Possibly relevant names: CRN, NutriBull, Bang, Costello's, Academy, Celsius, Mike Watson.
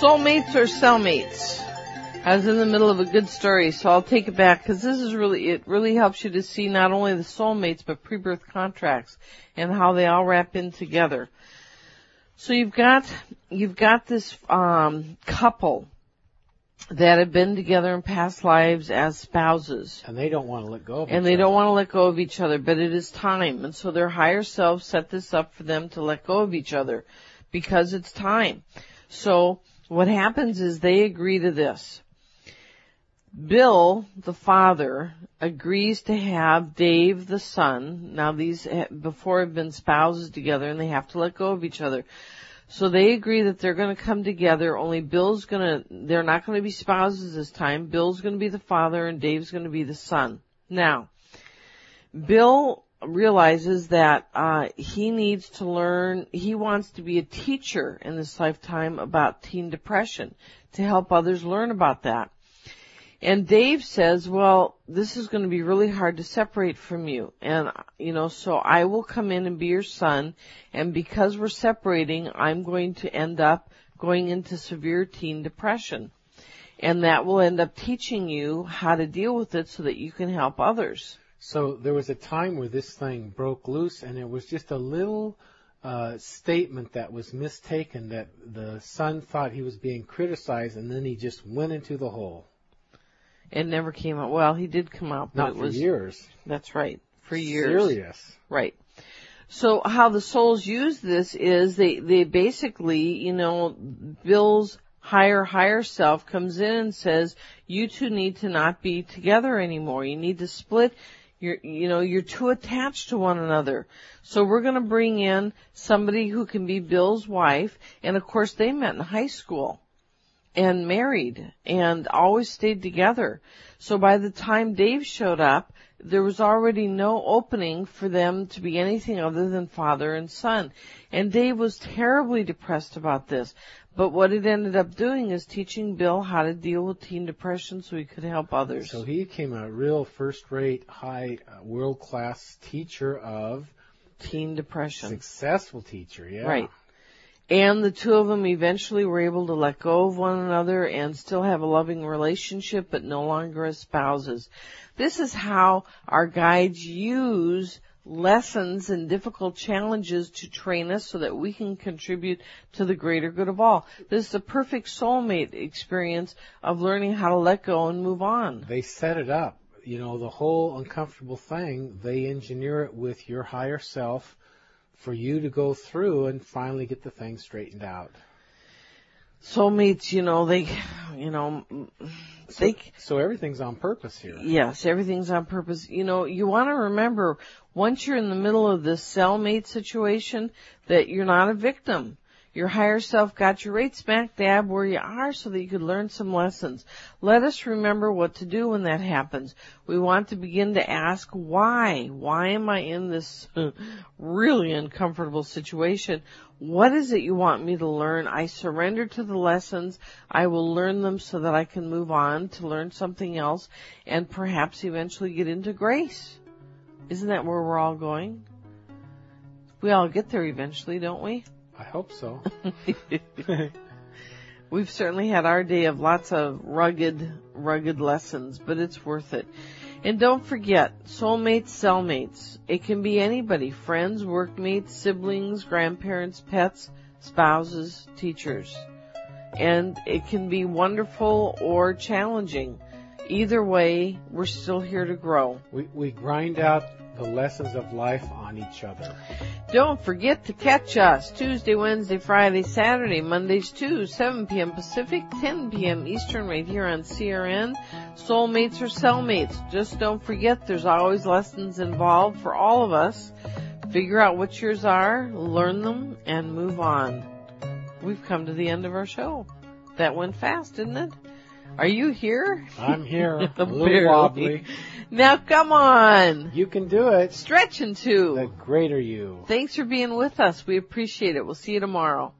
Soulmates or cellmates? I was in the middle of a good story, so I'll take it back because this is really, it really helps you to see not only the soulmates but pre-birth contracts and how they all wrap in together. So you've got this couple that have been together in past lives as spouses. And they don't want to let go of each other. And they don't want to let go of each other, but it is time. And so their higher self set this up for them to let go of each other because it's time. So what happens is they agree to this. Bill, the father, agrees to have Dave, the son. Now these before have been spouses together and they have to let go of each other. So they agree that they're going to come together, only they're not going to be spouses this time. Bill's going to be the father and Dave's going to be the son. Now, Bill realizes that he needs to learn, he wants to be a teacher in this lifetime about teen depression to help others learn about that. And Dave says, well, this is going to be really hard to separate from you. And, so I will come in and be your son. And because we're separating, I'm going to end up going into severe teen depression. And that will end up teaching you how to deal with it so that you can help others. So there was a time where this thing broke loose, and it was just a little statement that was mistaken, that the son thought he was being criticized, and then he just went into the hole. It never came out. Well, he did come out, but it was for years. That's right. For years. Serious. Right. So how the souls use this is they basically, Bill's higher self comes in and says, you two need to not be together anymore. You need to split. You're too attached to one another. So we're going to bring in somebody who can be Bill's wife. And of course they met in high school and married and always stayed together. So by the time Dave showed up, there was already no opening for them to be anything other than father and son. And Dave was terribly depressed about this. But what it ended up doing is teaching Bill how to deal with teen depression so he could help others. So he became a real first-rate, high, world-class teacher of teen depression. Successful teacher, yeah. Right. And the two of them eventually were able to let go of one another and still have a loving relationship, but no longer as spouses. This is how our guides use lessons and difficult challenges to train us so that we can contribute to the greater good of all. This is the perfect soulmate experience of learning how to let go and move on. They set it up. The whole uncomfortable thing, they engineer it with your higher self, for you to go through and finally get the thing straightened out. Soulmates, So everything's on purpose here. Yes, everything's on purpose. You want to remember, once you're in the middle of this cellmate situation, that you're not a victim. Your higher self got you right smack dab where you are so that you could learn some lessons. Let us remember what to do when that happens. We want to begin to ask why. Why am I in this really uncomfortable situation? What is it you want me to learn? I surrender to the lessons. I will learn them so that I can move on to learn something else and perhaps eventually get into grace. Isn't that where we're all going? We all get there eventually, don't we? I hope so. We've certainly had our day of lots of rugged lessons, but it's worth it. And don't forget, soulmates, cellmates. It can be anybody, friends, workmates, siblings, grandparents, pets, spouses, teachers. And it can be wonderful or challenging. Either way, we're still here to grow. We grind out the lessons of life on each other. Don't forget to catch us Tuesday, Wednesday, Friday, Saturday, Mondays 2, 7 p.m. Pacific, 10 p.m. Eastern, right here on CRN, Soulmates or Cellmates. Just don't forget there's always lessons involved for all of us. Figure out what yours are, learn them, and move on. We've come to the end of our show. That went fast, didn't it? Are you here? I'm here. A little wobbly. Now, come on. You can do it. Stretch into the greater you. Thanks for being with us. We appreciate it. We'll see you tomorrow.